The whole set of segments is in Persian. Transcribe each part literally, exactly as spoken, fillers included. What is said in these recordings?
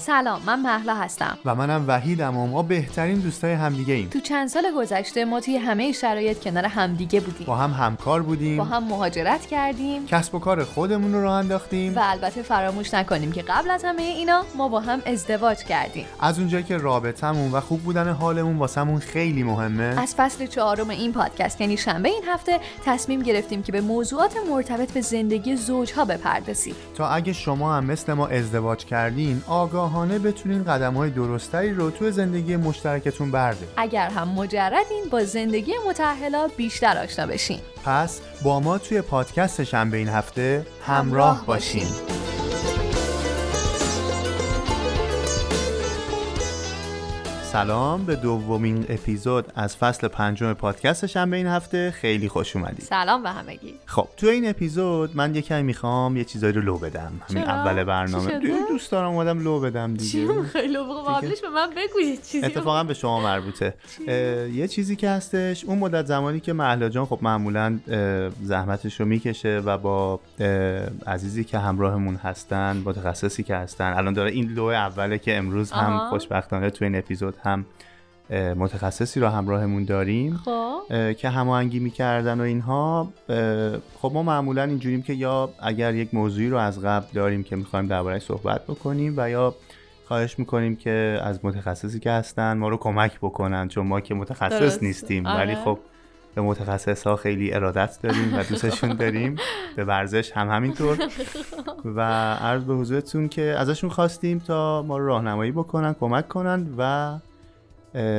سلام، من مهلا هستم و منم وحیدم و ما بهترین دوستای همدیگه ایم. تو چند سال گذشته ما توی همه شرایط کنار همدیگه بودیم، با هم همکار بودیم، با هم مهاجرت کردیم، کسب و کار خودمون رو راه انداختیم و البته فراموش نکنیم که قبل از همه اینا ما با هم ازدواج کردیم. از اونجایی که رابطمون و خوب بودن حالمون واسمون خیلی مهمه، از فصل چهارم این پادکست یعنی شنبه این هفته تصمیم گرفتیم که به موضوعات مرتبط به زندگی زوج‌ها بپردازیم تا اگه شما هم مثل ما ازدواج کردین آگاهانه بتونین قدم‌های درستری رو تو زندگی مشترکتون بردارین. اگر هم مجردین با زندگی متأهلا بیشتر آشنا بشین. پس با ما توی پادکست شنبه این هفته همراه باشین. سلام به دومین اپیزود از فصل پنجم پادکست شنبه این هفته، خیلی خوش اومدید. سلام به همگی. خب تو این اپیزود من یکم میخوام یه چیزایی رو لو بدم. همین اول برنامه دوست دارم اومدم لو بدم دیگه. چی می‌خوای لو بدم؟ قبلش به من بگو یه چیزی. اتفاقا به شما مربوطه. یه چیزی که هستش اون مدت زمانی که مهلا جان خب معمولاً زحمتش رو میکشه و با عزیزی که همراهمون هستن، متخصصی که هستن، الان داره این لو اوله که امروز هم خوشبختانه تو این اپیزود هم متخصصی را همراهمون داریم خب. که هماهنگی میکردن و اینها. خب ما معمولا اینجوریم که یا اگر یک موضوعی رو از قبل داریم که میخوایم درباره‌اش صحبت بکنیم و یا خواهش میکنیم که از متخصصی که هستن ما رو کمک بکنن، چون ما که متخصص درست. نیستیم آه. ولی خب به متخصص ها خیلی ارادت داریم و دوستشون داریم، به ورزش هم همینطور. و عرض به حضورتون که ازشون خواستیم تا ما رو راهنمایی بکنن، کمک کنن و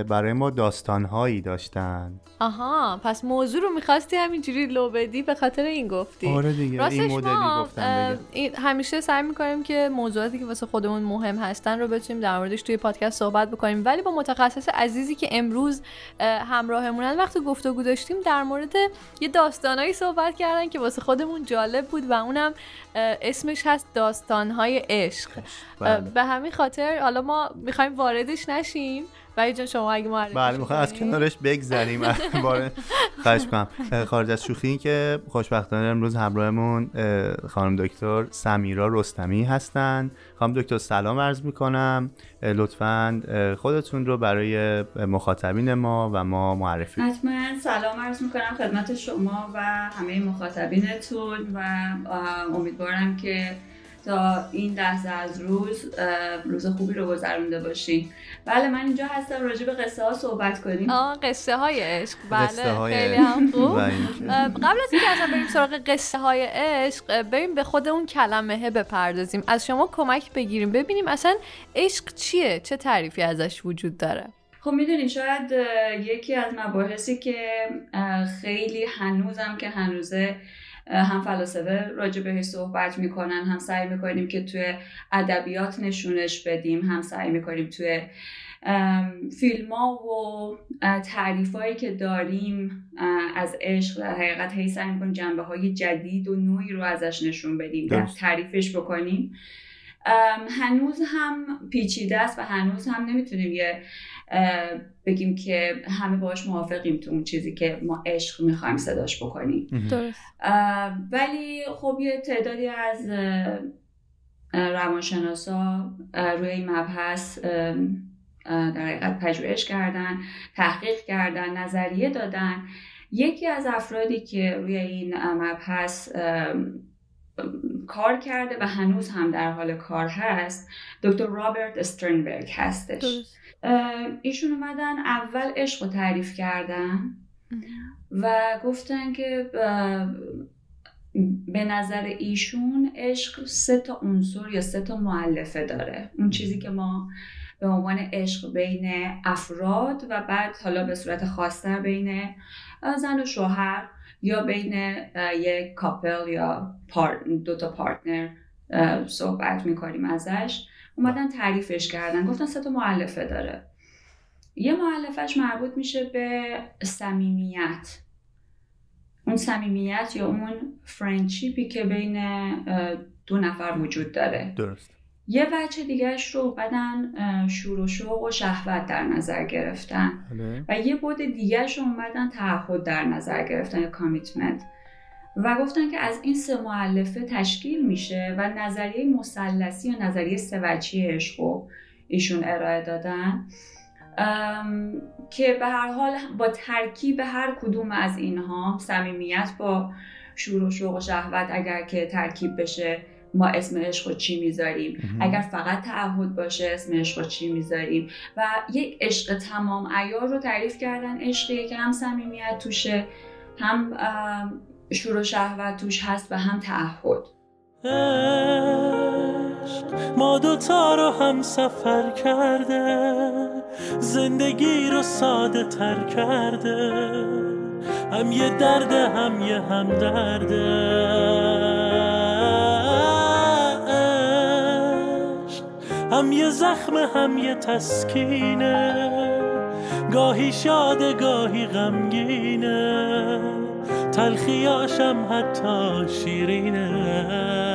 برای ما داستان‌هایی داشتن. آها، پس موضوع رو می‌خواستی همینجوری لو بدی، به خاطر این گفتی. آره دیگه، این مدلی گفتم دیگه. همیشه سعی می‌کنیم که موضوعاتی که واسه خودمون مهم هستن رو بتونیم در موردش توی پادکست صحبت بکنیم، ولی با متخصص عزیزی که امروز همراهمونن وقتی گفتگو داشتیم در مورد یه داستانایی صحبت کردن که واسه خودمون جالب بود و اونم اسمش هست داستان‌های عشق. به همین خاطر حالا ما می‌خوایم واردش نشیم. بایی جان شما اگه معرفی بله میخوایم از کنارش بگذریم. خواهش کنم. خارج از شوخی این که خوشبختانه امروز همراهمون خانم دکتر سمیرا رستمی هستن. خانم دکتر سلام عرض میکنم، لطفاً خودتون رو برای مخاطبین ما و ما معرفی کنید. حتما. سلام عرض میکنم خدمت شما و همه مخاطبینتون و امیدوارم که تا این لحظه از روز روز خوبی رو گذرونده باشین. بله من اینجا هستم راجع به قصه ها صحبت کنیم. آه قصه های عشق. بله خیلی هم خوب. قبل از اینکه اصلا بریم سراغ قصه های عشق بریم به خود اون کلمه بپردازیم، از شما کمک بگیریم ببینیم اصلا عشق چیه، چه تعریفی ازش وجود داره. خب میدونین شاید یکی از مباحثی که خیلی هنوزم که هنوزه هم فلاسفه راجع بهش صحبت میکنن، هم سعی میکنیم که توی ادبیات نشونش بدیم، هم سعی میکنیم توی فیلم ها و تعریف هایی که داریم از عشق در حقیقت هی سعی میکنیم جنبه های جدید و نوعی رو ازش نشون بدیم و تعریفش بکنیم. هنوز هم پیچیده است و هنوز هم نمیتونیم یه بگیم که همه باهاش موافقیم تو اون چیزی که ما عشق میخوایم صداش بکنیم. درست. ولی خب یه تعدادی از روانشناسا روی این مبحث در حقیقت پژوهش کردن، تحقیق کردن، نظریه دادن. یکی از افرادی که روی این مبحث کار کرده و هنوز هم در حال کار هست دکتر رابرت استرنبرگ هستش. درست. ایشون اومدن اول عشق رو تعریف کردن و گفتن که به نظر ایشون عشق سه تا عنصر یا سه تا مؤلفه داره. اون چیزی که ما به عنوان عشق بین افراد و بعد حالا به صورت خاص‌تر بین زن و شوهر یا بین یک کاپل یا دو تا پارتنر صحبت می‌کنیم ازش، اومدن تعریفش کردن. گفتن سه تا مؤلفه داره. یه مؤلفهش مربوط میشه به صمیمیت. اون صمیمیت یا اون فرندشیپی که بین دو نفر وجود داره. درست. یه وجه دیگهش رو اومدن شور و شوق و شهوت در نظر گرفتن. هلی. و یه بعد دیگهش رو اومدن تعهد در نظر گرفتن یا کامیتمنت. و گفتن که از این سه مؤلفه تشکیل میشه و نظریه مثلثی یا نظریه سه‌وجهی عشقو ایشون ارائه دادن که به هر حال با ترکیب هر کدوم از اینها، صمیمیت با شور و شوق و شهوت اگر که ترکیب بشه ما اسم عشقو چی میذاریم، اگر فقط تعهد باشه اسم عشقو چی میذاریم، و یک عشق تمام عیار رو تعریف کردن، عشقی که هم صمیمیت توشه، هم شور و شهوت توش هست و هم تعهد. عشق ما دوتا رو هم سفر کرده، زندگی رو ساده تر کرده، هم یه درده هم یه هم درده. عشق هم یه زخم هم یه تسکینه، گاهی شاده گاهی غمگینه، تلخیاشم حتی شیرینه.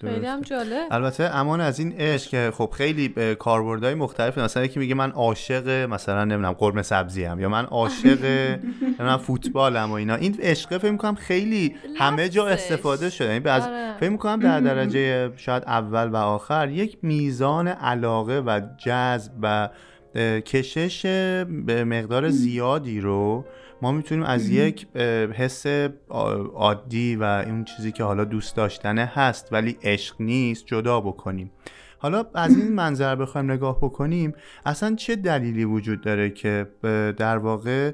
خیلی هم جالب. البته امان از این عشق که خب خیلی کاربردهای مختلف، مثلا یکی میگه من عاشق مثلا نمیدونم قرمه سبزیم، یا من عاشق نمیدونم فوتبالم و اینا. این عشق فکر می‌کنم خیلی همه جا استفاده شده، یعنی بعضی فکر می‌کنم در درجه شاید اول و آخر یک میزان علاقه و جذب و کشش به مقدار زیادی رو ما میتونیم از یک حس عادی و اون چیزی که حالا دوست داشتنه هست ولی عشق نیست جدا بکنیم. حالا از این منظر بخوایم نگاه بکنیم اصلا چه دلیلی وجود داره که در واقع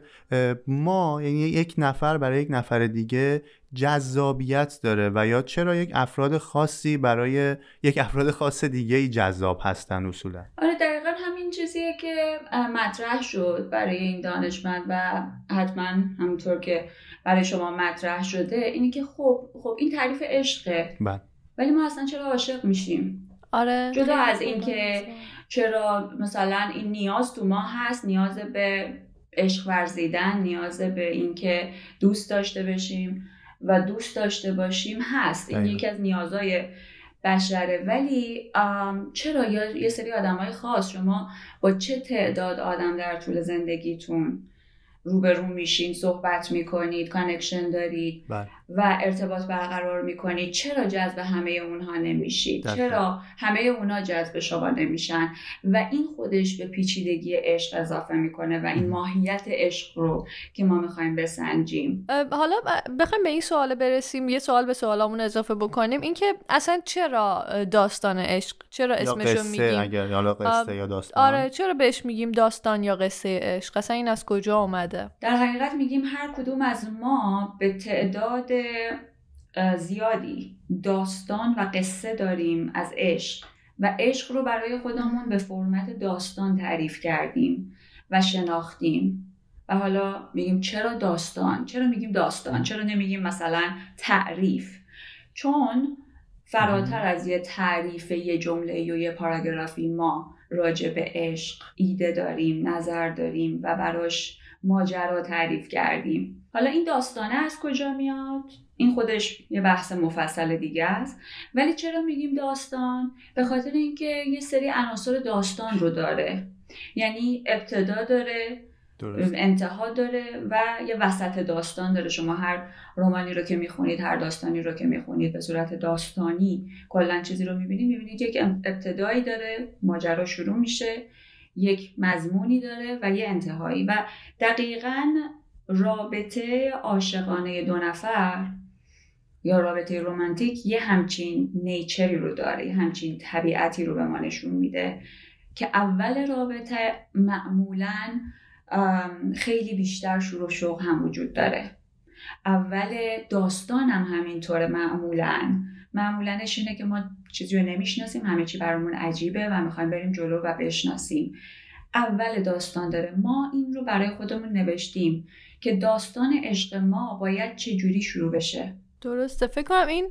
ما، یعنی یک نفر برای یک نفر دیگه جذابیت داره، و یا چرا یک افراد خاصی برای یک افراد خاص دیگه‌ای جذاب هستن اصولا؟ آره دقیقاً همین چیزیه که مطرح شد برای این دانشمند و حتما همونطور که برای شما مطرح شده اینی که خب خب این تعریف عشقه، بله، ولی ما اصلا چرا عاشق میشیم؟ آره جدا از این که چرا مثلا این نیاز تو ما هست، نیاز به عشق ورزیدن، نیاز به این که دوست داشته بشیم و دوست داشته باشیم هست، این یکی از نیازهای بشره. ولی چرا یه سری آدمای خاص، شما با چه تعداد آدم در طول زندگیتون روبرو میشین، صحبت میکنید، کانکشن دارید بل. و ارتباط برقرار میکنید، چرا جذب همه اونها نمیشید؟ دفعا. چرا همه اونها جذب شما نمیشن؟ و این خودش به پیچیدگی عشق اضافه میکنه و این ماهیت عشق رو که ما میخوایم بسنجیم. حالا بخوایم به این سوال برسیم، یه سوال به سوالامون اضافه بکنیم، این که اصلا چرا داستان عشق، چرا اسمشو میگیم؟ اگر حالا قصه یا داستان، آره چرا بهش میگیم داستان یا قصه عشق؟ اصلا این از کجا اومده؟ در حقیقت میگیم هر کدوم از ما به تعداد زیادی داستان و قصه داریم از عشق، و عشق رو برای خودمون به فرمت داستان تعریف کردیم و شناختیم، و حالا میگیم چرا داستان؟ چرا میگیم داستان؟ چرا نمیگیم مثلا تعریف؟ چون فراتر از یه تعریف یه جمله یا یه پاراگرافی ما راجع به عشق ایده داریم، نظر داریم و براش ماجرا تعریف کردیم. حالا این داستانه از کجا میاد؟ این خودش یه بحث مفصل دیگه است. ولی چرا میگیم داستان؟ به خاطر اینکه یه سری عناصر داستان رو داره، یعنی ابتدا داره، درست، انتها داره و یه وسط داستان داره. شما هر رمانی رو که میخونید، هر داستانی رو که میخونید به صورت داستانی کلا چیزی رو میبینید، میبینید یک ابتدایی داره، ماجرا شروع میشه، یک مضمونی داره و یه انتهایی. و دقیقاً رابطه عاشقانه دو نفر یا رابطه رمانتیک یه همچین نیچری رو داره، همچین طبیعتی رو به ما نشون میده که اول رابطه معمولاً خیلی بیشتر شور و شوق هم وجود داره، اول داستان هم همینطوره. معمولاً معمولنش اینه که ما چیزی رو نمیشناسیم، همه چی برامون عجیبه و میخوایم بریم جلو و بشناسیم. اول داستان داره. ما این رو برای خودمون نوشتیم که داستان عشق ما باید چجوری شروع بشه. درسته. فکر کنم این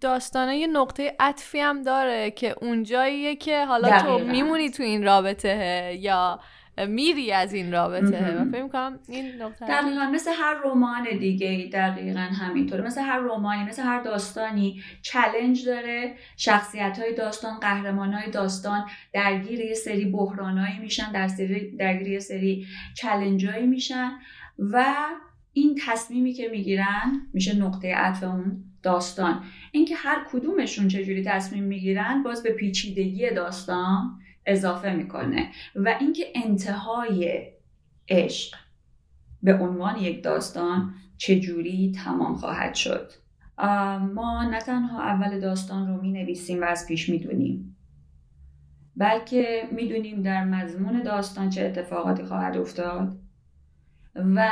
داستانه یه نقطه عطفی هم داره که اونجاییه که حالا دقیقا. تو میمونی تو این رابطه یا میری از این رابطه. و فکر می‌کنم این نکته دقیقاً مثل هر رمان دیگه، دقیقاً همینطوره، مثل هر رمانی، مثل هر داستانی چالش داره. شخصیت‌های داستان، قهرمان‌های داستان درگیر یه سری بحرانایی میشن، در سری درگیر یه سری چالش‌هایی میشن و این تصمیمی که میگیرن میشه نقطه عطف اون داستان. اینکه هر کدومشون چجوری تصمیم میگیرن باز به پیچیدگی داستان اضافه میکنه و اینکه انتهای عشق به عنوان یک داستان چجوری تمام خواهد شد. ما نه تنها اول داستان رو مینویسیم و از پیش میدونیم، بلکه میدونیم در مضمون داستان چه اتفاقاتی خواهد افتاد و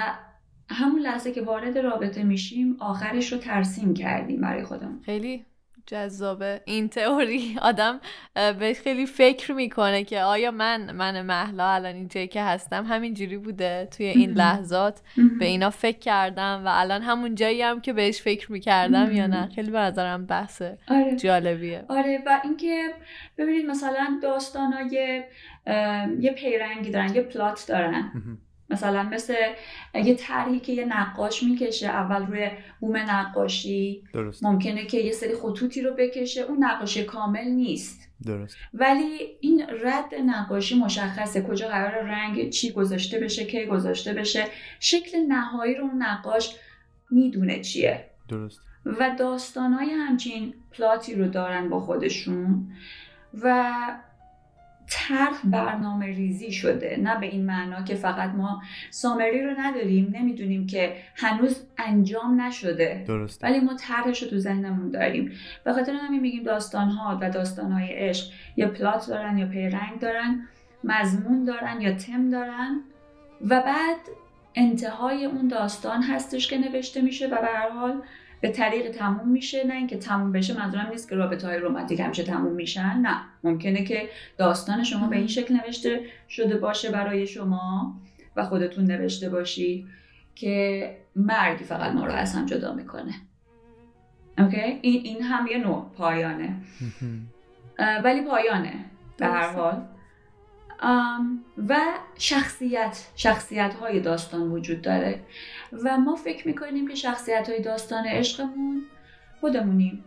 همون لحظه که وارد رابطه میشیم آخرش رو ترسیم کردیم برای خودمون. خیلی جذابه این تئوری. آدم به خیلی فکر میکنه که آیا من من مهلا الان اینجایی که هستم همینجوری بوده؟ توی این لحظات به اینا فکر کردم و الان همون جایی هم که بهش فکر میکردم یا نه؟ خیلی به نظرم بحث آره. جالبیه. آره و اینکه ببینید مثلا داستانا یه یه پیرنگی دارن، یه پلات دارن. مثلا مثل یه طرحی که یه نقاش میکشه، اول روی بوم نقاشی درست. ممکنه که یه سری خطوطی رو بکشه، اون نقاشی کامل نیست درست. ولی این رد نقاشی مشخصه، کجا قرار رنگ چی گذاشته بشه، کی گذاشته بشه، شکل نهایی رو نقاش میدونه چیه درست. و داستانای همچین پلاتی رو دارن با خودشون و طرح برنامه ریزی شده، نه به این معنا که فقط ما سامری رو نداریم، نمیدونیم که هنوز انجام نشده درست. ولی ما طرحش رو تو ذهنمون داریم. به خاطر همین میگیم داستان‌ها و داستان‌های عشق یا پلات دارن یا پیرنگ دارن، مضمون دارن یا تم دارن و بعد انتهای اون داستان هستش که نوشته میشه و به هر حال به طریق تموم میشه. نه اینکه تموم بشه منظورم نیست که رابطه‌های رمانتیک همیشه تموم میشن، نه، ممکنه که داستان شما به این شکل نوشته شده باشه برای شما و خودتون نوشته باشی که مرگ فقط ما رو از هم جدا میکنه. اوکی؟ این این هم یه نوع پایانه ولی پایانه به هر حال. و شخصیت شخصیت های داستان وجود داره و ما فکر میکنیم که شخصیت های داستان عشقمون خودمونیم،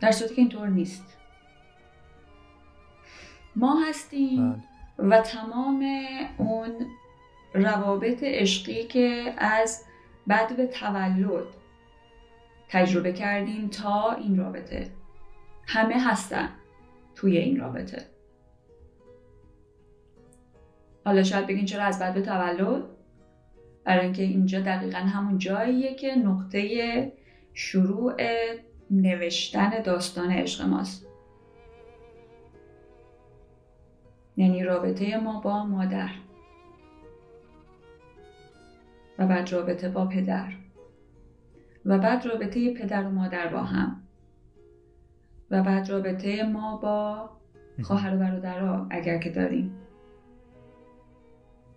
در صورتی که اینطور نیست. ما هستیم و تمام اون روابط عشقی که از بدو تولد تجربه کردیم تا این رابطه همه هستن توی این رابطه. حالا شاید بگین چرا از بدو تولد؟ برای اینکه اینجا دقیقاً همون جاییه که نقطه شروع نوشتن داستان عشق ماست. یعنی رابطه ما با مادر و بعد رابطه با پدر و بعد رابطه پدر و مادر با هم و بعد رابطه ما با خواهر و برادرها اگر که داریم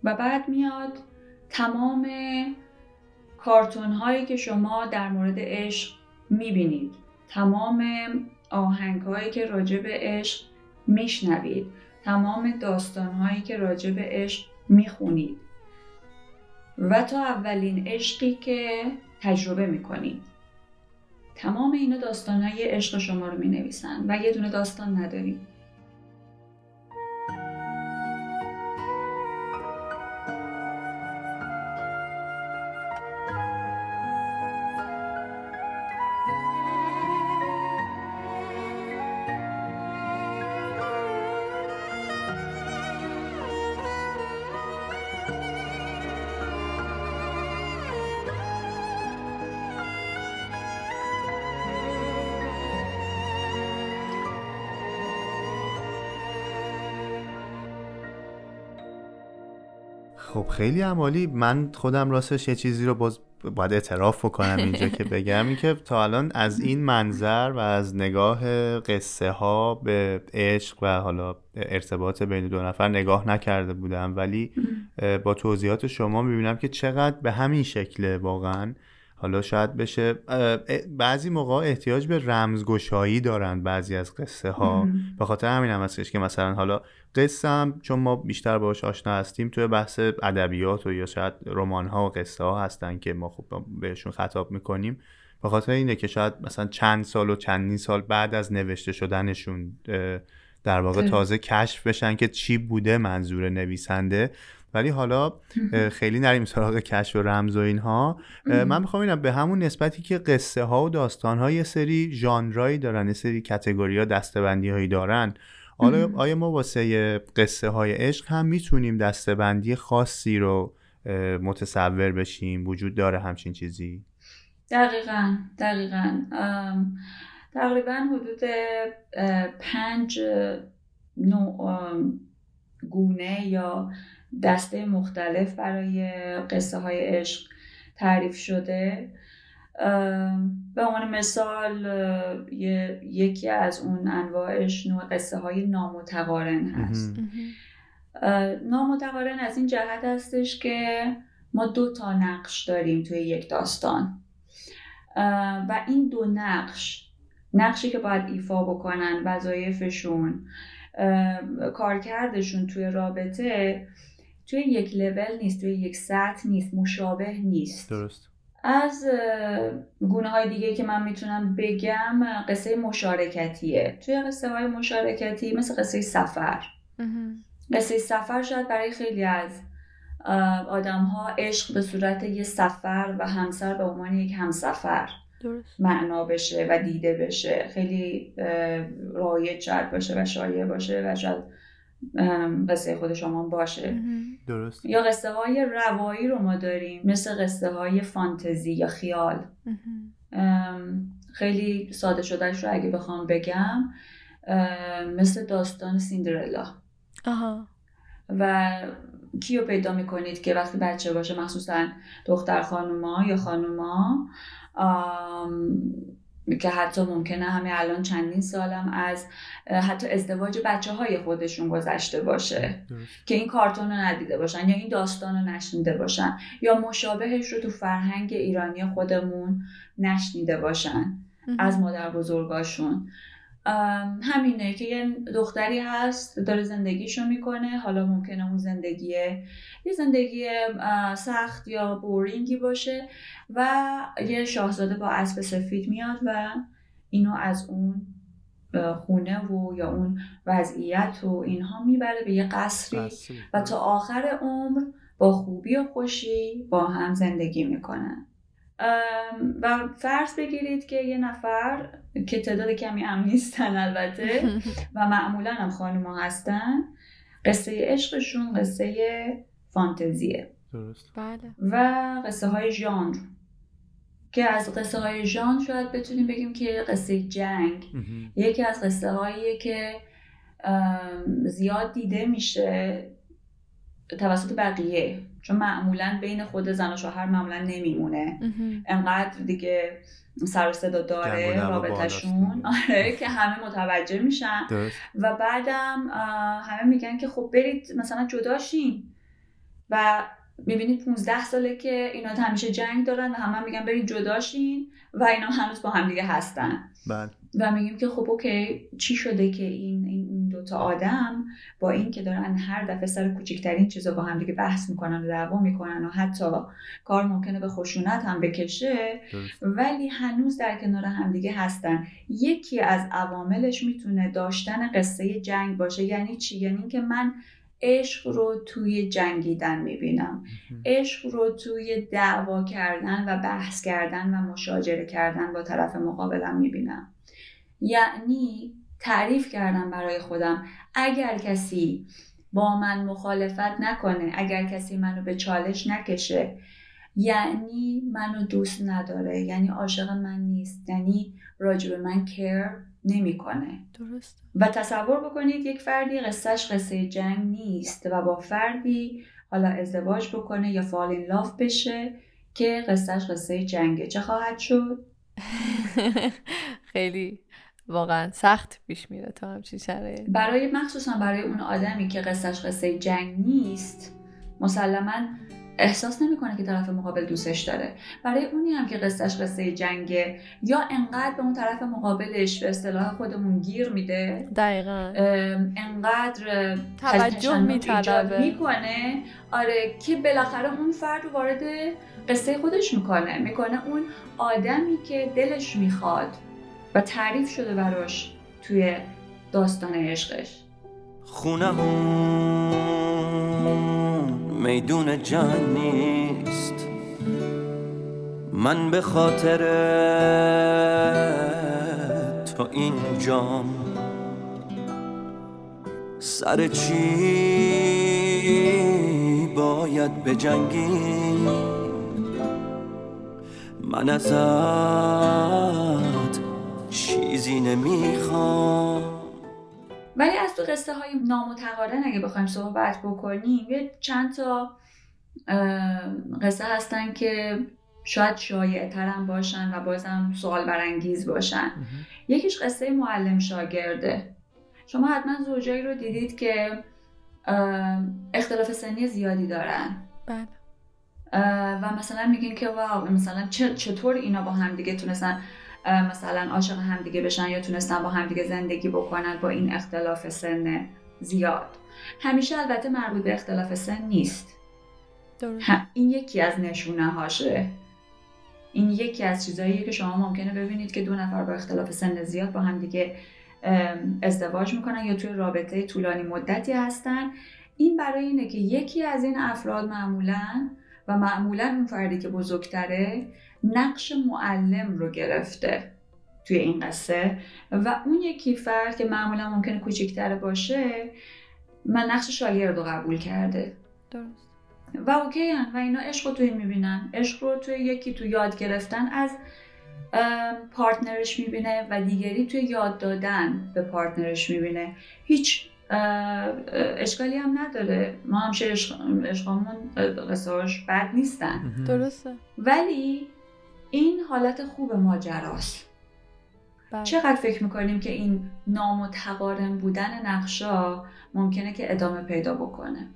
و بعد میاد تمام کارتون هایی که شما در مورد عشق میبینید، تمام آهنگ هایی که راجع به عشق میشنوید، تمام داستان هایی که راجع به عشق میخونید و تا اولین عشقی که تجربه میکنید. تمام اینا داستان های عشق شما رو مینویسن و یه دونه داستان ندارید. خب خیلی عمالی. من خودم راستش یه چیزی رو باز باید اعتراف بکنم اینجا که بگم، این که تا الان از این منظر و از نگاه قصه ها به عشق و حالا ارتباط بین دو نفر نگاه نکرده بودم، ولی با توضیحات شما میبینم که چقدر به همین شکله واقعا. حالا شاید بشه بعضی موقع احتیاج به رمزگشایی دارن بعضی از قصه ها، به خاطر همین هم هستش که مثلا حالا قصه هم چون ما بیشتر باهاش آشنا هستیم توی بحث ادبیات و یا شاید رمان ها و قصه ها هستن که ما خب بهشون خطاب میکنیم، به خاطر اینه که شاید مثلا چند سال و چندین سال بعد از نوشته شدنشون در واقع تازه کشف بشن که چی بوده منظور نویسنده. ولی حالا خیلی نریم سراغ کشف و رمز و اینها. من میخوام اینم به همون نسبتی که قصه ها و داستان ها یه سری ژانرایی دارن، یه سری کتگوری ها، دستبندی هایی دارن، حالا آیا ما واسه قصه های عشق هم میتونیم دستبندی خاصی رو متصور بشیم؟ وجود داره همچین چیزی؟ دقیقاً دقیقاً تقریباً حدود پنج نوع گونه یا دسته مختلف برای قصه های عشق تعریف شده. به عنوان مثال یکی از اون انواعش نوع قصه های نامتقارن هست. نامتقارن از این جهت هستش که ما دو تا نقش داریم توی یک داستان و این دو نقش، نقشی که باید ایفا بکنن، وظایفشون، کارکردشون توی رابطه، توی یک لول نیست، توی یک سطح نیست، مشابه نیست. درست. از گونه های دیگه که من میتونم بگم قصه مشارکتیه. توی قصه های مشارکتی مثل قصه سفر، قصه سفر شاید برای خیلی از آدم ها عشق به صورت یه سفر و همسر به عنوان یک همسفر درست معنا بشه و دیده بشه، خیلی رایج شاید باشه و شایع باشه و شاید قصه خود شما باشه. درست. یا قصه های روایی رو ما داریم مثل قصه های فانتزی یا خیال. خیلی ساده شدهش رو اگه بخوام بگم مثل داستان سیندرلا. آها. و کیو پیدا میکنید که وقتی بچه باشه، مخصوصا دختر خانوما یا خانوما که حتی ممکنه همه الان چندین سالم از حتی ازدواج بچه های خودشون گذشته باشه که این کارتون رو ندیده باشن یا این داستان رو نشنیده باشن یا مشابهش رو تو فرهنگ ایرانی خودمون نشنیده باشن از مادر بزرگاشون. همینه که یه دختری هست داره زندگیشو میکنه، حالا ممکنه اون زندگیه یه زندگی سخت یا بورینگی باشه و یه شاهزاده با اسب سفید میاد و اینو از اون خونه و یا اون وضعیت و اینها میبره به یه قصری و تا آخر عمر با خوبی و خوشی با هم زندگی میکنن. و فرض بگیرید که یه نفر که تعداد کمی هم نیستن البته و معمولا هم خانوما هستن، قصه عشقشون قصه فانتزیه. درست. و قصه های ژانر که از قصه های ژانر شاید بتونیم بگیم که قصه جنگ یکی از قصه هاییه که زیاد دیده میشه توسط بقیه، چون معمولا بین خود زن و شوهر معمولا نمیمونه انقدر دیگه سر و صدا داره رابطهشون، آره، که همه متوجه میشن و بعدم همه میگن که خب برید مثلا جداشین و میبینید پونزده ساله که اینا همیشه جنگ دارن و همه میگن برید جداشین و اینا هنوز با هم دیگه هستن. بله. و میگیم که خب اوکی چی شده که این این دوتا آدم با این که دارن هر دفعه سر کوچکترین چیزا با هم دیگه بحث میکنن و دعوا میکنن و حتی کار ممکنه به خشونت هم بکشه، ولی هنوز در کنار هم دیگه هستن. یکی از عواملش میتونه داشتن قصه جنگ باشه. یعنی چی؟ یعنی این که من عشق رو توی جنگیدن میبینم، عشق رو توی دعوا کردن و بحث کردن و مشاجره کردن با طرف مقابلم میبینم. یعنی تعریف کردم برای خودم اگر کسی با من مخالفت نکنه، اگر کسی منو به چالش نکشه، یعنی منو دوست نداره، یعنی عاشق من نیست، یعنی راجب من کیر نمی کنه. درست. و تصور بکنید یک فردی قصهش قصه جنگ نیست و با فردی حالا ازدواج بکنه یا فال این لاف بشه که قصهش قصه جنگه، چه خواهد شد؟ خیلی واقعا سخت پیش میره تا همچین شرایط. برای مخصوصا برای اون آدمی که قصهش قصه جنگ نیست مسلماً احساس نمیکنه که طرف مقابل دوستش داره. برای اونی هم که قصهش قصه جنگه یا انقدر به اون طرف مقابلش به اصطلاح خودمون گیر میده، دقیقاً انقدر توجه میطلبه میکنه، آره، که بالاخره اون فرد رو وارد قصه خودش میکنه، میکنه اون آدمی که دلش میخواد و تعریف شده براش توی داستان عشقش. خونمون میدون جنگ نیست، من به خاطر تو اینجام، سر چی باید بجنگیم، من ازت چیزی نمیخوام. ولی از تو قصه های نامتقارن اگه بخوایم صحبت بکنیم، یه چند تا قصه هستن که شاید شایع‌تر هم باشن و بازم سوال برانگیز باشن. یکیش قصه معلم شاگرده. شما حتما زوجایی رو دیدید که اختلاف سنی زیادی دارن. بله. و مثلا میگن که واو، مثلا چطور اینا با هم دیگه تونستن مثلا عاشق هم دیگه بشن یا تونستن با هم دیگه زندگی بکنن با این اختلاف سن زیاد. همیشه البته مربوط به اختلاف سن نیست. درست. این یکی از نشونه هاشه. این یکی از چیزاییه که شما ممکنه ببینید که دو نفر با اختلاف سن زیاد با هم دیگه ازدواج میکنن یا توی رابطه طولانی مدتی هستن. این برای اینه که یکی از این افراد معمولاً و معمولاً اون فردی که بزرگتره نقش معلم رو گرفته توی این قصه و اون یکی فرد که معمولا ممکنه کوچیک‌تر باشه من نقش شاگرد رو قبول کرده. درست. و اوکی هن و اینا عشق رو توی میبینن، عشق رو توی یکی توی یاد گرفتن از پارتنرش میبینه و دیگری توی یاد دادن به پارتنرش میبینه. هیچ اشکالی هم نداره، ما همشه عشقامون قصه‌هاش بد نیستن. درسته. ولی این حالت خوب ماجراست. چقدر فکر میکنیم که این نامتقارن بودن نقشا ممکنه که ادامه پیدا بکنه؟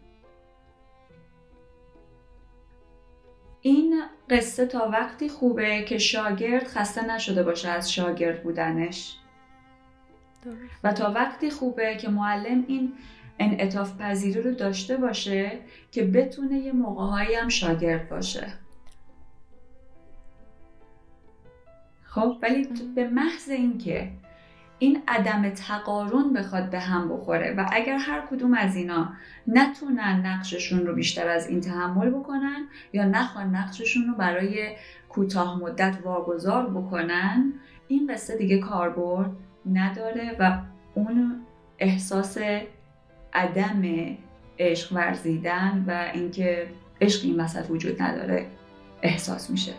این قصه تا وقتی خوبه که شاگرد خسته نشده باشه از شاگرد بودنش و تا وقتی خوبه که معلم این انعطاف پذیری رو داشته باشه که بتونه یه موقع‌هایی هم شاگرد باشه. خب ولی به محض اینکه این عدم تقارن بخواد به هم بخوره و اگر هر کدوم از اینا نتونن نقششون رو بیشتر از این تحمل بکنن یا نخوان نقششون رو برای کوتاه مدت واگذار بکنن، این قصه دیگه کاربرد نداره و اون احساس عدم عشق ورزیدن و اینکه عشق این وسط وجود نداره احساس میشه.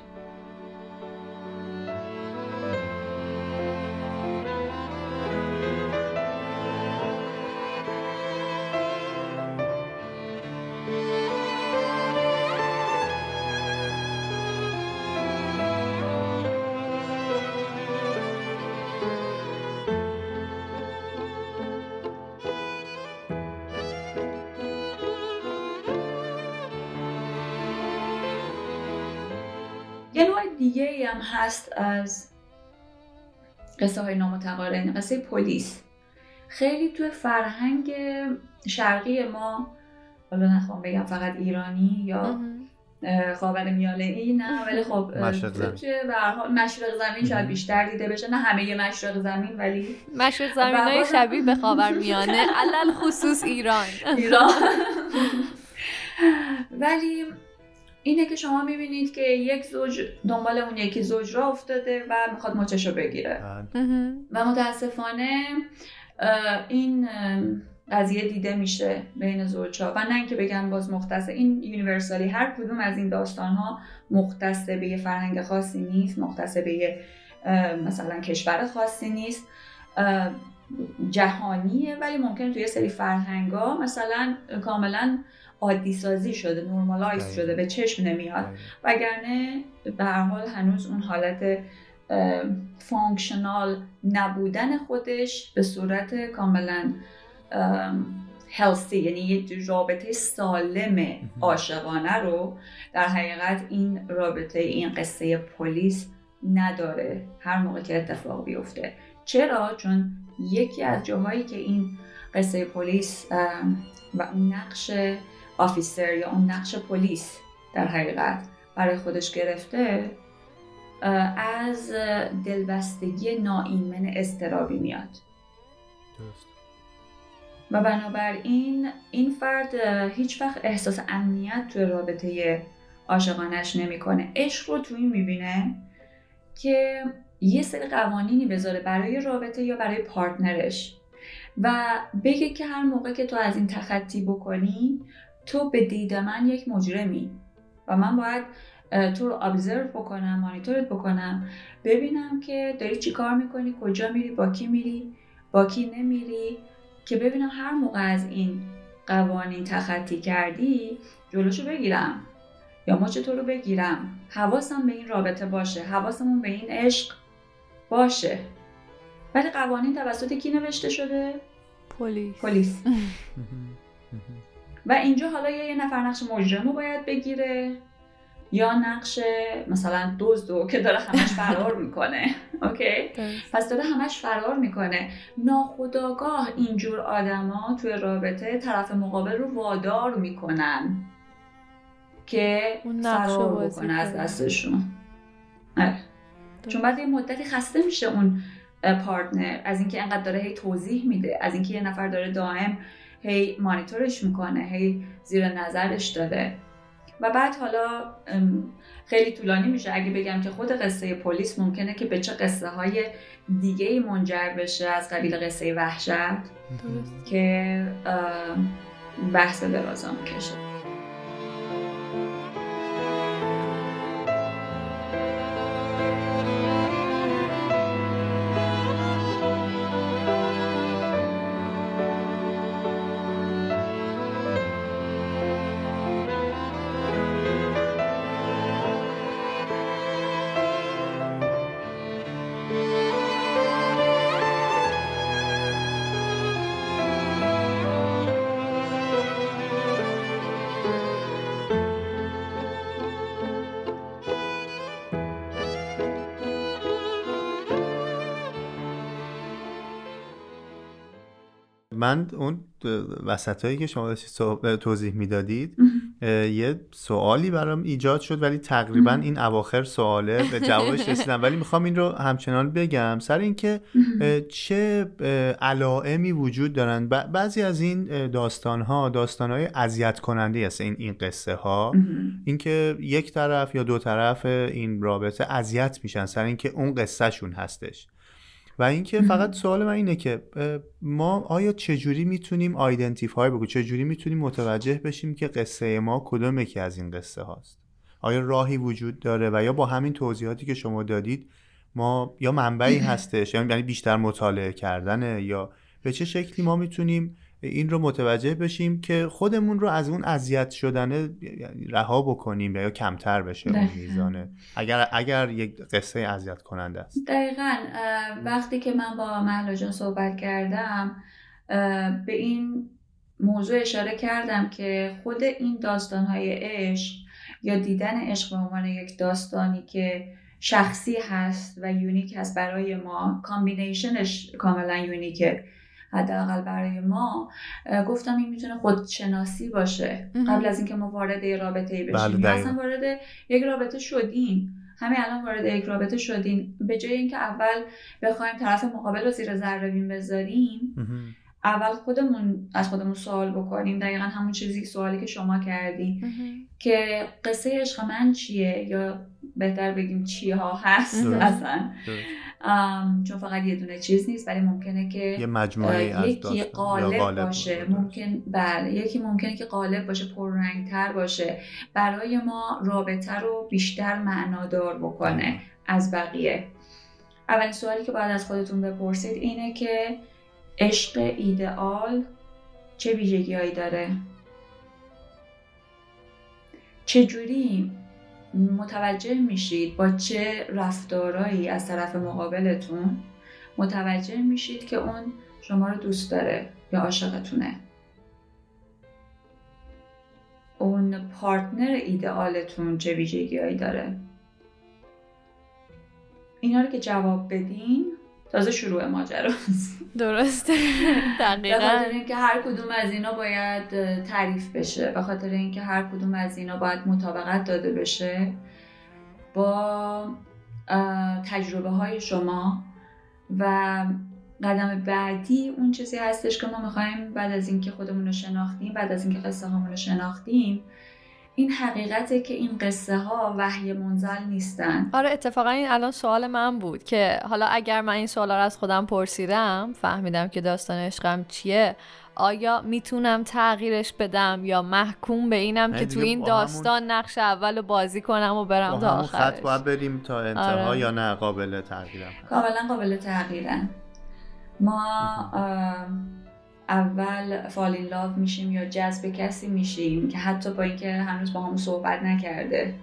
دیگه هم هست از قصه های نامتقارن، قصه پلیس. خیلی تو فرهنگ شرقی ما، حالا نخوام بگم فقط ایرانی یا خاورمیانه‌ای، نه ولی خب مشرق زمین شاید بیشتر دیده بشه، نه همه مشرق زمین ولی مشرق زمینای شبیه به خاورمیانه علل خصوص ایران ایران ولی اینه که شما میبینید که یک زوج دنبال اون یکی زوج را افتاده و میخواد مچشو بگیره و متاسفانه این قضیه دیده میشه بین زوج‌ها و نه که بگن باز مختص، این یونیورسالی هر کدوم از این داستان‌ها مختص به یه فرهنگ خاصی نیست، مختص به یه مثلا کشور خاصی نیست، جهانیه. ولی ممکنه توی یه سری فرهنگ‌ها مثلا کاملاً عادی سازی شده، نورمالایز شده، به چشم نمیاد، وگرنه به هر حال هنوز اون حالت فانکشنال نبودن خودش به صورت کاملا هلسی، یعنی یه رابطه سالم عاشقانه رو در حقیقت این رابطه، این قصه پلیس نداره هر موقع که اتفاق بیفته. چرا؟ چون یکی از جاهایی که این قصه پلیس و اون نقش آفیسر یا اون نقش پلیس در حقیقت برای خودش گرفته، از دلبستگی ناایمن اضطرابی میاد. درست. و بنابراین این فرد هیچ وقت احساس امنیت توی رابطه عاشقانش نمیکنه. عشق رو توی این میبینه که یه سری قوانینی بذاره برای رابطه یا برای پارتنرش و بگه که هر موقع که تو از این تخطی بکنی، تو به دید من یک مجرمی و من باید تو رو ابزرو بکنم، مانیتورت بکنم، ببینم که داری چی کار میکنی، کجا میری، با کی میری، با کی نمیری، که ببینم هر موقع از این قوانین تخطی کردی جلوشو بگیرم یا مچ تو رو بگیرم. حواسم به این رابطه باشه، حواسمون به این عشق باشه. ولی قوانین توسط کی نوشته شده؟ پلیس. پلیس. و اینجا حالا یه نفر نقش مجرم رو باید بگیره یا نقش مثلا دزدو که داره همش فرار میکنه. اوکی؟ پس داره همش فرار میکنه. ناخودآگاه اینجور آدما توی رابطه طرف مقابل رو وادار میکنن که فرار بکنه از دستشون. چون بعد یه مدتی خسته میشه اون پارتنر از اینکه انقدر داره هی توضیح میده، از اینکه یه نفر داره دائم هی مانیتورش میکنه، هی زیر نظرش داره. و بعد حالا خیلی طولانی میشه اگه بگم که خود قصه پلیس ممکنه که به چه قصه های دیگه‌ای منجر بشه از قبیل قصه وحشت. درست. که بحث درازا میکشه. من اون وسطایی که شما توضیح میدادید یه سوالی برام ایجاد شد، ولی تقریبا این اواخر سواله به جوابش رسیدم، ولی میخوام این رو همچنان بگم سر این که چه علائمی وجود دارن. بعضی از این داستانها داستانهای اذیت کننده است. این این قصه ها، این که یک طرف یا دو طرف این رابطه اذیت میشن سر این که اون قصه شون هستش. و اینکه فقط سوال من اینه که ما آیا چجوری میتونیم آیدنتیفای بکنیم، چجوری میتونیم متوجه بشیم که قصه ما کدوم یکی از این قصه هاست؟ آیا راهی وجود داره و یا با همین توضیحاتی که شما دادید ما یا منبعی هستش، یعنی بیشتر مطالعه کردنه، یا به چه شکلی ما میتونیم این رو متوجه بشیم که خودمون رو از اون اذیت شدنه رها بکنیم یا کمتر بشه اون میزانه، اگر اگر یک قصه اذیت کننده است. دقیقاً وقتی که من با مهلا جان صحبت کردم به این موضوع اشاره کردم که خود این داستان‌های عشق یا دیدن عشق به عنوان یک داستانی که شخصی هست و یونیک هست برای ما، کامبینیشنش کاملاً یونیکه حداقل برای ما، گفتم این میتونه خودشناسی باشه قبل از اینکه ما وارد یه رابطه بشیم. بله، اصلا وارد یک رابطه شدین، همین الان وارد یک رابطه شدین، به جای اینکه اول بخوایم طرف مقابل رو زیر ذره بین بذاریم، اول خودمون از خودمون سوال بکنیم. دقیقاً همون چیزی، سوالی که شما کردین که قصه عشق من چیه، یا بهتر بگیم چی ها هست اصلا، چون فقط یه دونه چیز نیست، ولی ممکنه که یه مجموعه از یکی غالب باشه, باشه. ممکن بله یکی ممکنه که غالب باشه، پررنگ‌تر باشه، برای ما رابطه رو بیشتر معنادار بکنه آه. از بقیه. اولین سوالی که باید از خودتون بپرسید اینه که عشق ایدئال چه ویژگی‌هایی داره؟ چجوری متوجه میشید، با چه رفتارهایی از طرف مقابلتون متوجه میشید که اون شما رو دوست داره یا عاشقتونه؟ اون پارتنر ایدئالتون چه ویژگی‌هایی داره؟ اینا رو که جواب بدین تازه شروع ماجراست. درسته، دقیقاً. به خاطر اینکه هر کدوم از اینا باید تعریف بشه، به خاطر اینکه هر کدوم از اینا باید مطابقت داده بشه با تجربه های شما. و قدم بعدی اون چیزی هستش که ما میخوایم بعد از اینکه خودمون رو شناختیم، بعد از اینکه قصه هامون رو شناختیم، این حقیقته که این قصه ها وحی منزل نیستن. آره اتفاقا این الان سوال من بود که حالا اگر من این سوالا رو از خودم پرسیدم، فهمیدم که داستان عشقم چیه، آیا میتونم تغییرش بدم یا محکوم به اینم که تو این داستان همون... نقش اولو بازی کنم و برم تا آخرش؟ با همون خط باید بریم تا انتها؟ آره. یا نه قابل تغییرم؟ کاملا قابل تغییرن. ما اول فال این لاو میشیم یا جذب کسی میشیم که حتی با اینکه هنوز با همون صحبت نکرده،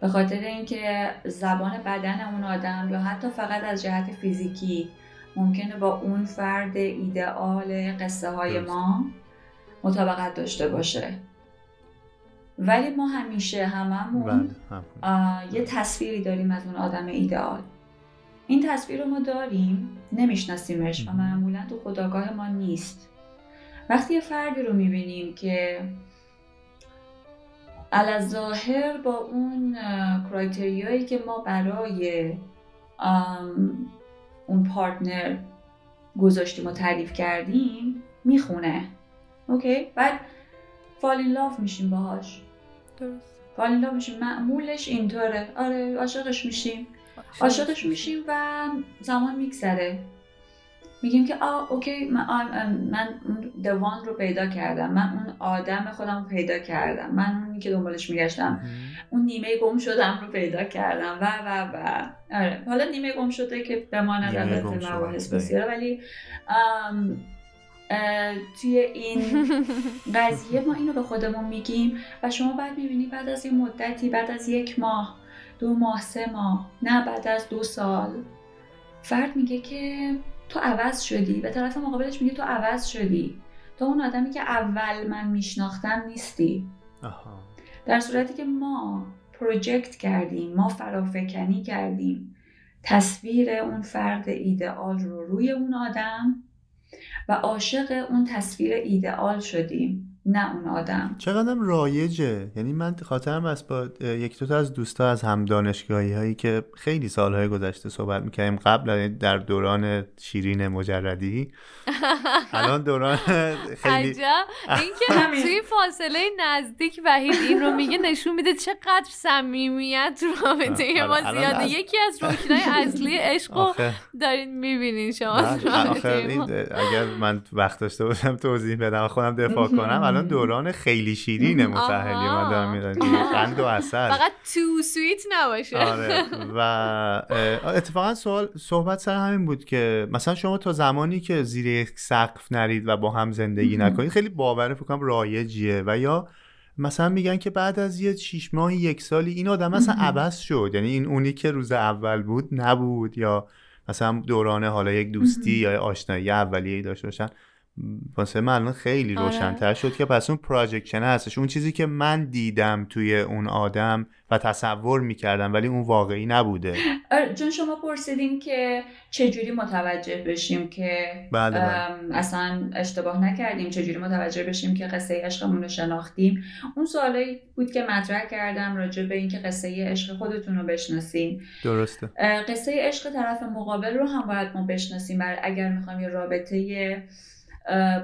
به خاطر اینکه زبان بدن اون آدم یا حتی فقط از جهت فیزیکی ممکنه با اون فرد ایدئال قصه های ما مطابقت داشته باشه، ولی ما همیشه هممون یه تصویری داریم از اون آدم ایدئال. این تصویر رو ما داریم، نمیشناسیمش و معمولا تو خودآگاه ما نیست. وقتی یه فردی رو میبینیم که علاظاهر با اون کرایتریایی که ما برای اون پارتنر گذاشتیم و تعریف کردیم میخونه، اوکی؟ بعد فال این لاف میشیم باهاش. درست. فال این لاف میشیم، معمولش اینطوره. آره عاشقش میشیم. عاشقش میشیم و زمان میگذره، میگیم که آه اوکی من, من دوان رو پیدا کردم، من اون آدم خودم رو پیدا کردم، من اونی که دنبالش میگشتم، اون نیمه گم شدم رو پیدا کردم و و و آره. حالا نیمه گم شده که به ما ندرد مباحث بسیاره، ولی آم اه توی این قضیه ما اینو به خودمون میگیم و شما بعد میبینی بعد از یه مدتی، بعد از یک ماه، دو ماه، سه ماه، نه بعد از دو سال، فرد میگه که تو عوض شدی. به طرف مقابلش میگه تو عوض شدی، تو اون آدمی که اول من میشناختم نیستی. آها. در صورتی که ما پروژکت کردیم، ما فرافکنی کردیم تصویر اون فرد ایدئال رو روی اون آدم و عاشق اون تصویر ایدئال شدیم، نه اون آدم. چقدر رایجه. یعنی من خاطرم هست با یک دو تا از دوستا از هم دانشگاهی هایی که خیلی سالهای گذشته صحبت می‌کردیم، قبل در دوران شیرین مجردی، الان دوران خیلی عجب. اینکه توی فاصله نزدیک وحید این رو میگه نشون میده چقدر صمیمیت رو رابطه ما زیاده. یکی از رکنای اصلی عشق رو دارین می‌بینین شما. آخه اگر من وقت داشته باشم توضیح بدم، خودم دفاع کنم، الان دوران خیلی شیرینه متأهلی ما دارم میدونیم قند و عسل، فقط تو سویت نباشه. آره. و اتفاقا سوال صحبت سر همین بود که مثلا شما تا زمانی که زیر یک سقف نرید و با هم زندگی نکنید، خیلی باور فکر کنم رایجیه. و یا مثلا میگن که بعد از یه شش ماه، یک سالی، این آدم مثلا عوض شد، یعنی این اونی که روز اول بود نبود، یا مثلا دوران حالا یک دوستی یا آشنایی اولیه‌ای داشته باشن. واسه من الان خیلی روشن‌تر شد که پس اون پروژکشن هستش، اون چیزی که من دیدم توی اون آدم و تصور می‌کردم ولی اون واقعی نبوده. چون شما پرسیدین که چجوری متوجه بشیم که بله بله. اصلا اشتباه نکردیم، چجوری متوجه بشیم که قصه عشقمون رو شناختیم. اون سوالی بود که مطرح کردم راجع به اینکه قصه عشق خودتون رو بشناسین. درسته. قصه عشق طرف مقابل رو هم باید ما بشناسیم، بر اگر می‌خوایم یه رابطه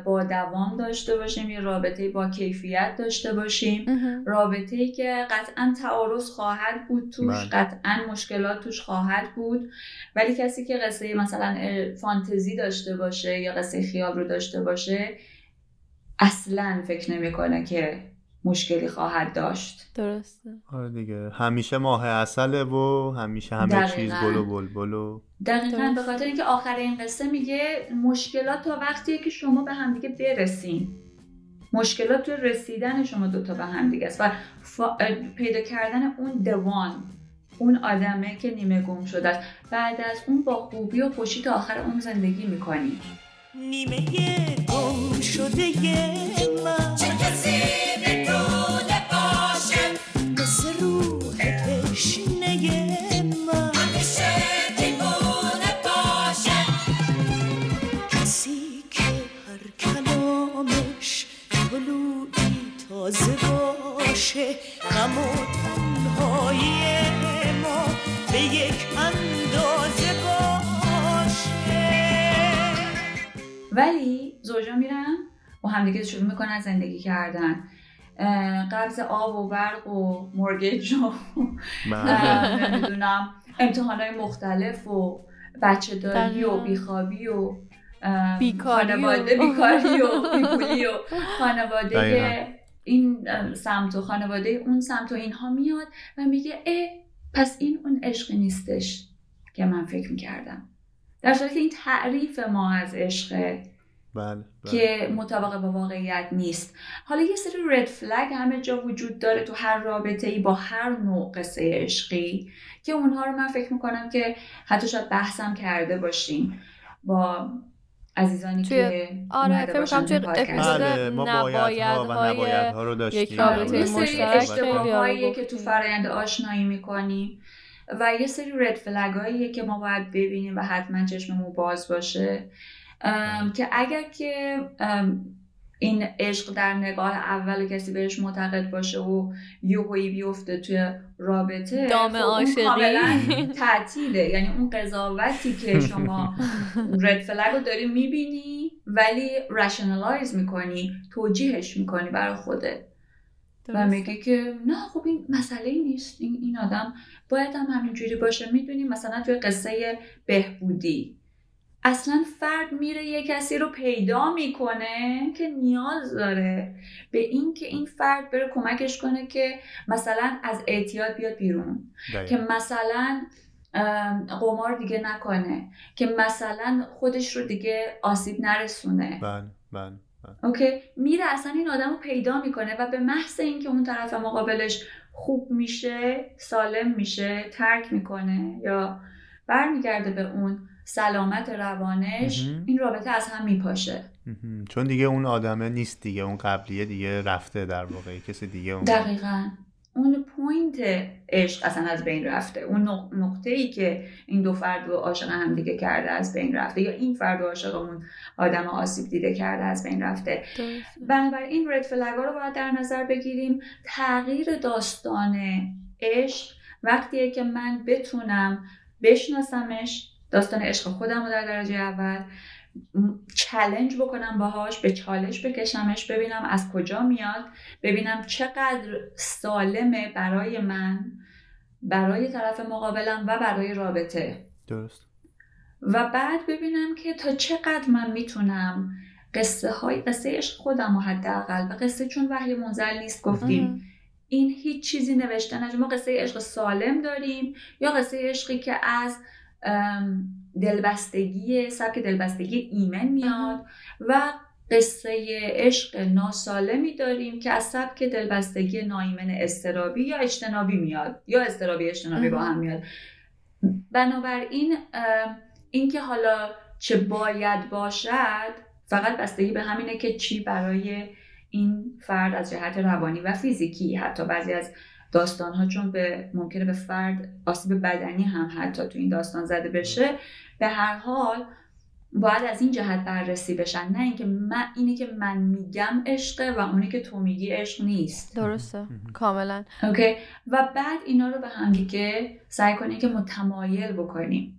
با دوام داشته باشیم، یه رابطه با کیفیت داشته باشیم، رابطه‌ای که قطعاً تعارض خواهد بود توش، من. قطعاً مشکلات توش خواهد بود. ولی کسی که قصه مثلا فانتزی داشته باشه یا قصه خیال رو داشته باشه، اصلاً فکر نمی‌کنه که مشکلی خواهد داشت. درسته. آره دیگه، همیشه ماه عسله و همیشه همه دقیقاً. چیز گل و بلبل و دقیقاً. به خاطر اینکه آخر این قصه میگه مشکلات تا وقتیه که شما به هم دیگه برسین، مشکلات تو رسیدن شما دوتا به هم دیگه است و فا... پیدا کردن اون دوان، اون آدمه که نیمه گم شده است. بعد از اون با خوبی و خوشی تا آخر اون زندگی میکنی. نیمه گم شده من چه کسی بگو به یک اندازه باشه. ولی زوجا میرن و همدیگه شروع میکنن زندگی کردن، قرض آب و برق و مورگیج و نمیدونم امتحانای مختلف و بچه داری و بیخوابی و بیکاری خانواده و بیکاری و بیپولی و خانواده این سمت و خانواده اون سمت و اینها میاد و میگه اه پس این اون عشقی نیستش که من فکر میکردم، در صورتی که این تعریف ما از عشقه بل، بل. که مطابق با واقعیت نیست. حالا یه سری رد فلگ همه جا وجود داره تو هر رابطه‌ای با هر نوع قصه عشقی که اونها رو من فکر میکنم که حتی شاید بحثم کرده باشیم با عزیزانی توی... که آره فکر می‌کنم توی اپیزود نبایدها و نبایدها رو داشتیم. یه سری اشتباهایی که تو فرآیند آشنایی میکنیم و یه سری رد فلگ‌هایی که ما باید ببینیم و حتما چشممون باز باشه که اگر که این عشق در نگاه اول کسی بهش معتقد باشه و یوهویی بیفته توی رابطه دامه عاشقی کاملا تعطیله. یعنی اون قضاوتی که شما رد فلگ رو داری میبینی ولی رشنالایز میکنی، توجیهش میکنی برای خودت و میگه که نه خب این مسئله نیست، این, این آدم باید هم همینجوری باشه. میدونی مثلا توی قصه بهبودی اصلا فرد میره یه کسی رو پیدا میکنه که نیاز داره به این که این فرد بره کمکش کنه که مثلا از اعتیاد بیاد بیرون داید. که مثلا قمار دیگه نکنه، که مثلا خودش رو دیگه آسیب نرسونه. من من اوکی میره اصلا این آدم رو پیدا میکنه و به محض اینکه اون طرف مقابلش خوب میشه، سالم میشه، ترک میکنه یا برمیگرده به اون سلامت روانش، این رابطه از هم میپاشه. چون دیگه اون آدمه نیست دیگه، اون قبلیه دیگه رفته، در واقع کسی دیگه اون دقیقاً اون پوینت عشق اصلا از بین رفته، اون نقطه‌ای که این دو فرد عاشق هم دیگه کرده از بین رفته یا این فرد عاشق اون آدم آسیب دیده کرده از بین رفته. بنابراین این رد فلگ‌ها رو باید در نظر بگیریم. تغییر داستان عشق وقتیه که من بتونم بشناسمش، داستان عشق خودم رو در درجه اول چالش بکنم، باهاش به چالش بکشمش، ببینم از کجا میاد، ببینم چقدر سالمه برای من، برای طرف مقابلم و برای رابطه. درست. و بعد ببینم که تا چقدر من میتونم قصه های قصه عشق خودم رو حداقل و قصه، چون وحی منزل نیست گفتیم آه. این هیچ چیزی نوشته نشه. ما قصه عشق سالم داریم یا قصه عشقی که از دلبستگی، سبک دلبستگی ایمن میاد و قصه عشق ناسالمی داریم که از سبک دلبستگی نایمن اضطرابی یا اجتنابی میاد یا اضطرابی اجتنابی با هم میاد. بنابراین اینکه حالا چه باید باشد فقط بستگی به همینه که چی برای این فرد از جهت روانی و فیزیکی، حتی بعضی از داستان ها چون به ممکنه به فرد آسیب بدنی هم حتی تو این داستان زده بشه، به هر حال باید از این جهت بررسی بشن، نه اینکه من اینی که من میگم عشقه و اونی که تو میگی عشق نیست. درسته، کاملا. اوکی و بعد اینا رو به هم دیگه سعی کنیم که متمایل بکنیم.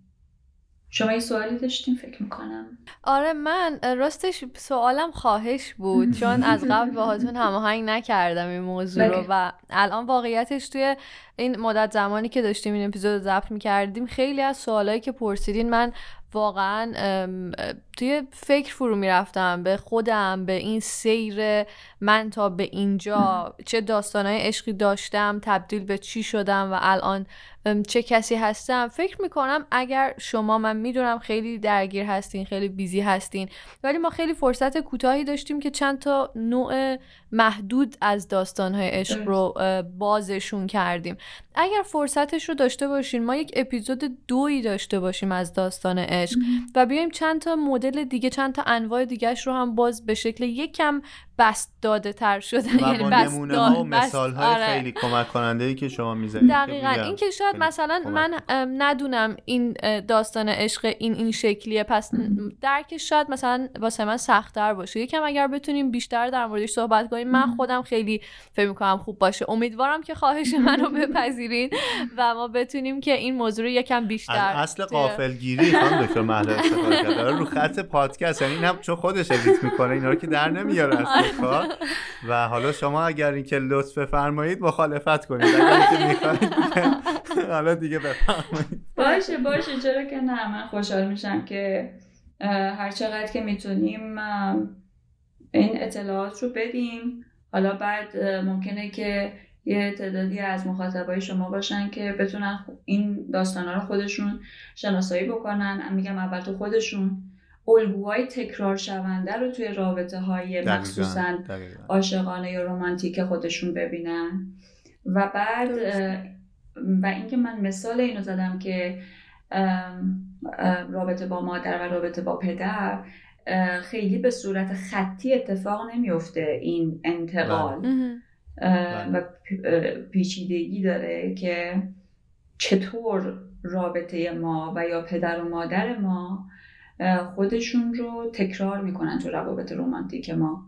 شما یه سوالی داشتیم فکر میکنم. آره من راستش سوالم خواهش بود چون از قبل باهاتون هماهنگ نکردم این موضوع رو و الان واقعیتش توی این مدت زمانی که داشتیم این اپیزود ضبط میکردیم خیلی از سوالایی که پرسیدین من واقعا توی فکر فرو میرفتم، به خودم، به این سیر من تا به اینجا، چه داستانای عشقی داشتم، تبدیل به چی شدم و الان چه کسی هستم. فکر میکنم اگر شما، من میدونم خیلی درگیر هستین، خیلی بیزی هستین، ولی ما خیلی فرصت کوتاهی داشتیم که چند تا نوع محدود از داستانهای عشق رو بازشون کردیم. اگر فرصتش رو داشته باشین ما یک اپیزود دویی داشته باشیم از داستان عشق و بیایم چند تا مدل دیگه، چند تا انواع دیگهش رو هم باز به شکل یکم بست داده تر شده، یعنی بست داده مثال های آره. خیلی کمک کننده ای که شما میذارید دقیقاً این که شاید مثلا کمک. من ندونم این داستان عشق این این شکلیه، پس درکش شاید مثلا واسه من سخت‌تر باشه. یکم اگر بتونیم بیشتر در موردش صحبت کنیم من خودم خیلی فکر می‌کنم خوب باشه. امیدوارم که خواهش منو بپذیرین و ما بتونیم که این موضوع رو یکم بیشتر اصل غافلگیری خانم دکتر مهلا استفاده کرده رو خط پادکست، یعنی اینم چون خودش ادیت می‌کنه اینا رو که در نمیاره اصلا کار. و حالا شما اگر اینکه لطف بفرمایید مخالفت کنید، اگر اینکه می‌خواید حالا دیگه بفرمایید. باشه باشه چرا که نه، من خوشحال میشم که هر چقدر که میتونیم این اطلاعات رو بدیم. حالا بعد ممکنه که یه تعدادی از مخاطبای شما باشن که بتونن این داستانا رو خودشون شناسایی بکنن. میگم اول تو خودشون الگوهای تکرار شونده رو توی رابطه های مخصوصا عاشقانه یا رمانتیک خودشون ببینن. و بعد و اینکه من مثال اینو زدم که رابطه با مادر و رابطه با پدر خیلی به صورت خطی اتفاق نمیفته، این انتقال و پیچیدگی داره که چطور رابطه ما و یا پدر و مادر ما خودشون رو تکرار میکنن تو روابط رمانتیک ما.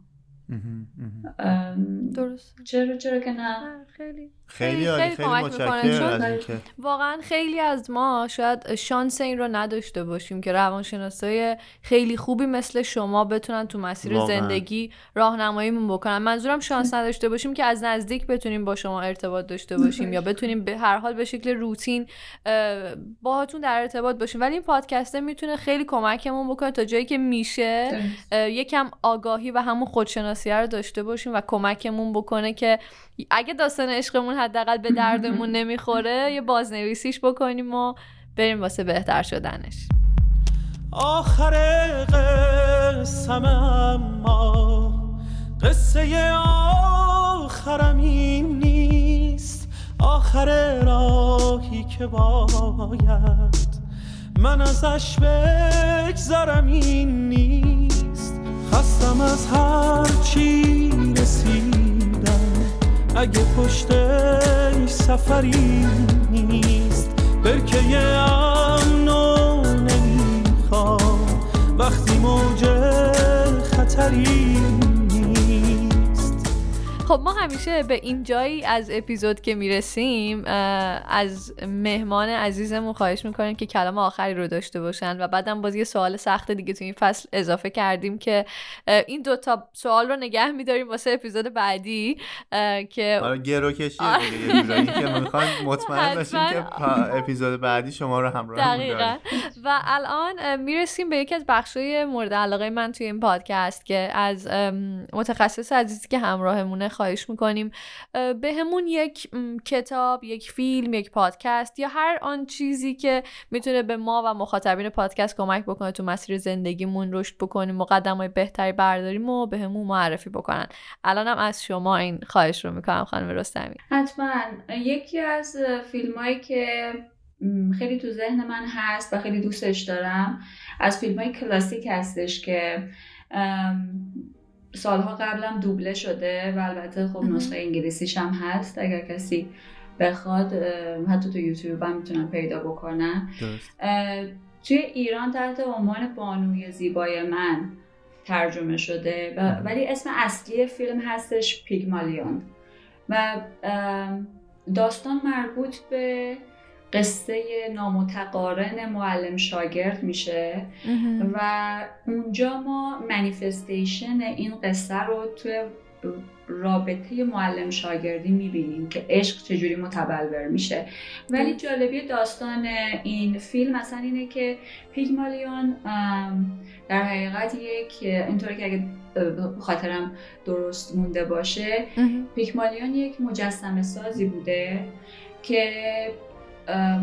درست. چرا چرا که نه، خیلی خیلی خیلی کمک میکنه، چون واقعا خیلی از ما شاید شانس این رو نداشته باشیم که روانشناسای خیلی خوبی مثل شما بتونن تو مسیر واقعا. زندگی راهنماییمون بکنن. منظورم شانس نداشته باشیم که از نزدیک بتونیم با شما ارتباط داشته باشیم یا بتونیم به هر حال به شکل روتین باهاتون در ارتباط باشیم، ولی این پادکست میتونه خیلی کمکمون بکنه تا جایی که میشه یکم آگاهی و همون خودشناسی رو داشته باشیم و کمکمون بکنه که اگه داستان عشقمون حداقل به دردمون نمیخوره یه بازنویسیش بکنیم و بریم واسه بهتر شدنش. آخر قسم اما قصه آخرم این نیست، آخر راهی که باید من ازش بگذرم این نیست. خستم از هر چی رسیدم، اگه پشتش سفری نیست، برکه امن و نمیخوام وقتی موج خطری نیست. خب ما همیشه به این جایی از اپیزود که میرسیم از مهمان عزیزمون خواهش میکنیم که کلام آخری رو داشته باشن و بعدم باز یه سوال سخت دیگه تو این فصل اضافه کردیم که این دوتا سوال رو نگه میداریم واسه اپیزود بعدی که آره گرو کشیه دیگه این که میخوایم مطمئن باشیم که اپیزود بعدی شما رو همراه می‌داریم. و الان میرسیم به یکی از بخشای مورد علاقه من توی این پادکست که از متخصص عزیزی که همراهمونه خواهش میکنیم بهمون یک کتاب، یک فیلم، یک پادکست یا هر آن چیزی که میتونه به ما و مخاطبین پادکست کمک بکنه تو مسیر زندگیمون رشد بکنیم و قدم‌های بهتری برداریم و بهمون معرفی بکنن. الانم از شما این خواهش رو میکنم خانم رستمی. حتما یکی از فیلمایی که خیلی تو ذهن من هست و خیلی دوستش دارم از فیلمای کلاسیک هستش که سالها قبلم دوبله شده و البته خب نسخه انگلیسیش هم هست، اگر کسی بخواد حتی تو یوتیوب هم میتونن پیدا بکنن. توی ایران تحت عنوان بانوی زیبای من ترجمه شده و ولی اسم اصلی فیلم هستش پیگمالیون و داستان مربوط به قصه نامتقارن معلم شاگرد میشه و اونجا ما منیفستیشن این قصه رو توی رابطه معلم شاگردی میبینیم که عشق چجوری متبلور میشه. ولی جالبی داستان این فیلم مثلا اینه که پیگمالیون در حقیقت یک اینطوری که اگه خاطرم درست مونده باشه پیگمالیون یک مجسمه سازی بوده که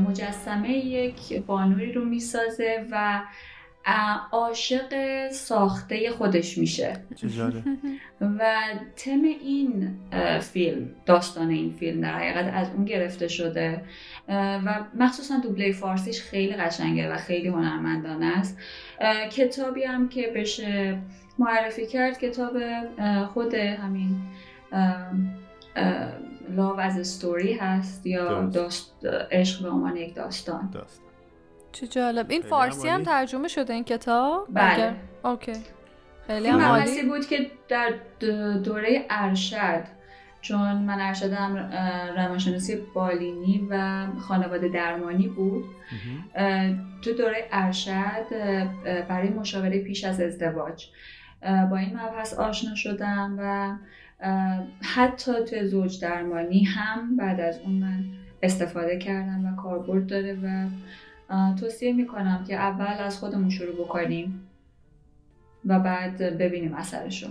مجسمه یک بانوی رو میسازه و عاشق ساخته خودش میشه. جالب. و تم این فیلم، داستان این فیلم در حقیقت از اون گرفته شده و مخصوصا دوبله فارسیش خیلی قشنگه و خیلی هنرمندانه است. کتابی هم که بشه معرفی کرد، کتاب خود همین Love as a Story هست یا عشق به عنوان یک داستان. داستان. چه جالب. این فارسی هم ترجمه شده این کتاب؟ بله. اوکی. خیلی هم عالی. این بود که در دوره ارشد، چون من ارشدم روانشناسی بالینی و خانواده درمانی بود، تو دوره ارشد برای مشاوره پیش از ازدواج با این مبحث آشنا شدم و حتی تو زوج درمانی هم بعد از اون من استفاده کردم و کاربرد داره و توصیه میکنم که اول از خودمون شروع بکنیم و بعد ببینیم اثرشو.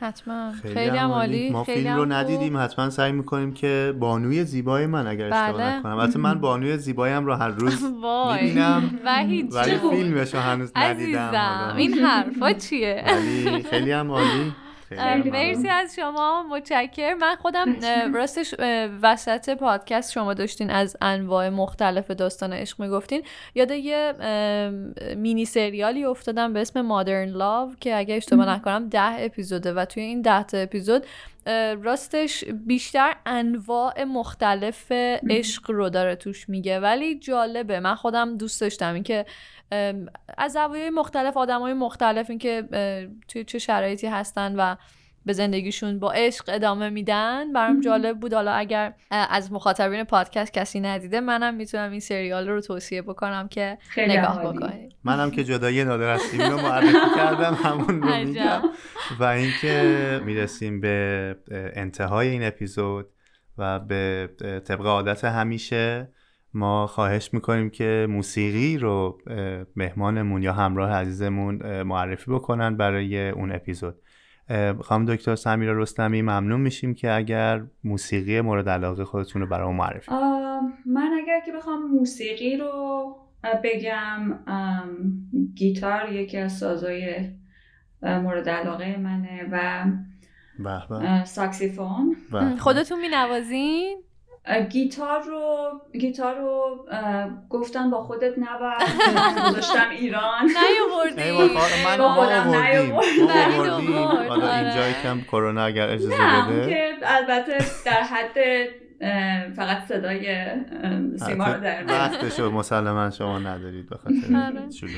حتما. خیلی هم عالی. ما فیلم رو ندیدیم، حتما سعی میکنیم که بانوی زیبای من، اگر اشتباه نکنم، البته من بانوی زیبایم رو هر روز میبینم ولی فیلمش رو هنوز ندیدم. عزیزم این حرفا چیه؟ ولی خیلی هم عالی. مرسی از شما، متشکرم. من خودم راستش وسط پادکست شما داشتین از انواع مختلف داستان عشق میگفتین، یاد یه مینی سریالی افتادم به اسم Modern Love که اگه اشتباه نکنم ده اپیزوده و توی این ده تا اپیزود راستش بیشتر انواع مختلف عشق رو داره توش میگه، ولی جالبه. من خودم دوست داشتم این که از زوایای مختلف، آدمای مختلف، این که توی چه شرایطی هستن و به زندگیشون با عشق ادامه میدن، برام جالب بود. حالا اگر از مخاطبین پادکست کسی ندیده، منم میتونم این سریال رو توصیه بکنم که نگاه بکنید. منم که جدایی نادر از سیمین رو معرفی کردم، همون رو میگم. و اینکه میرسیم به انتهای این اپیزود و به طبق عادت همیشه ما خواهش میکنیم که موسیقی رو مهمانمون یا همراه عزیزمون معرفی بکنن برای اون اپیزود. خانم دکتر سمیرا رستمی، ممنون میشیم که اگر موسیقی مورد علاقه خودتون رو برامون معرفی کنید. من اگر که بخوام موسیقی رو بگم، گیتار یکی از سازهای مورد علاقه منه و بحبه. ساکسیفون. بحبه. خودتون مینوازین؟ گیتار رو گیتار رو گفتم با خودت نبر، گذاشتم ایران، نیاوردی. من با خودم نیاوردی. حالا اینجا یکم کرونا اگر اجازه بده، نه که البته در حد فقط صدای سیما رو در میارم، وقتشو مسلماً شما ندارید به خاطر شلوغی،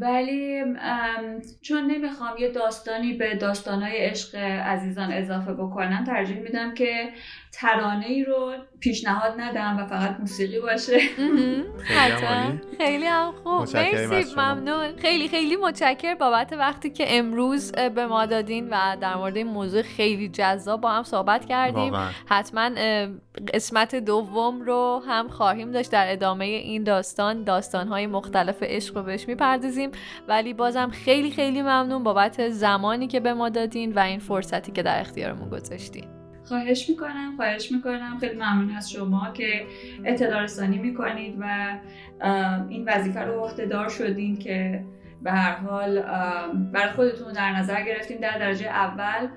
ولی چون نمیخوام یه داستانی به داستانهای عشق عزیزان اضافه بکنم، ترجیح میدم که ترانه‌ای رو پیشنهاد ندم و فقط موسیقی باشه. خیلی هم خوب. مرسی، ممنون. خیلی خیلی متشکرم بابت وقتی که امروز به ما دادین و در مورد این موضوع خیلی جذاب با هم صحبت کردیم. حتما قسمت دوم رو هم خواهیم داشت در ادامه این داستان، داستان‌های مختلف عشق رو بهش می‌پردازیم. ولی بازم خیلی خیلی ممنون بابت زمانی که به ما دادین و این فرصتی که در اختیارمون گذاشتین. خواهش میکنم خواهش میکنم خیلی ممنون از شما که اطلاع رسانی میکنید و این وظیفه رو عهده دار شدین که به هر حال برای خودتون در نظر گرفتیم. در درجه اول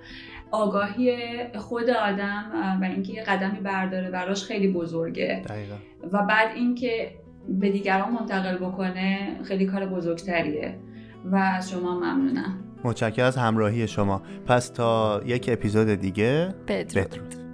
آگاهی خود آدم و اینکه یه قدمی برداره براش خیلی بزرگه. دقیقا. و بعد اینکه به دیگران منتقل بکنه خیلی کار بزرگتریه و از شما ممنونم. متشکرم از همراهی شما. پس تا یک اپیزود دیگه، بدرود.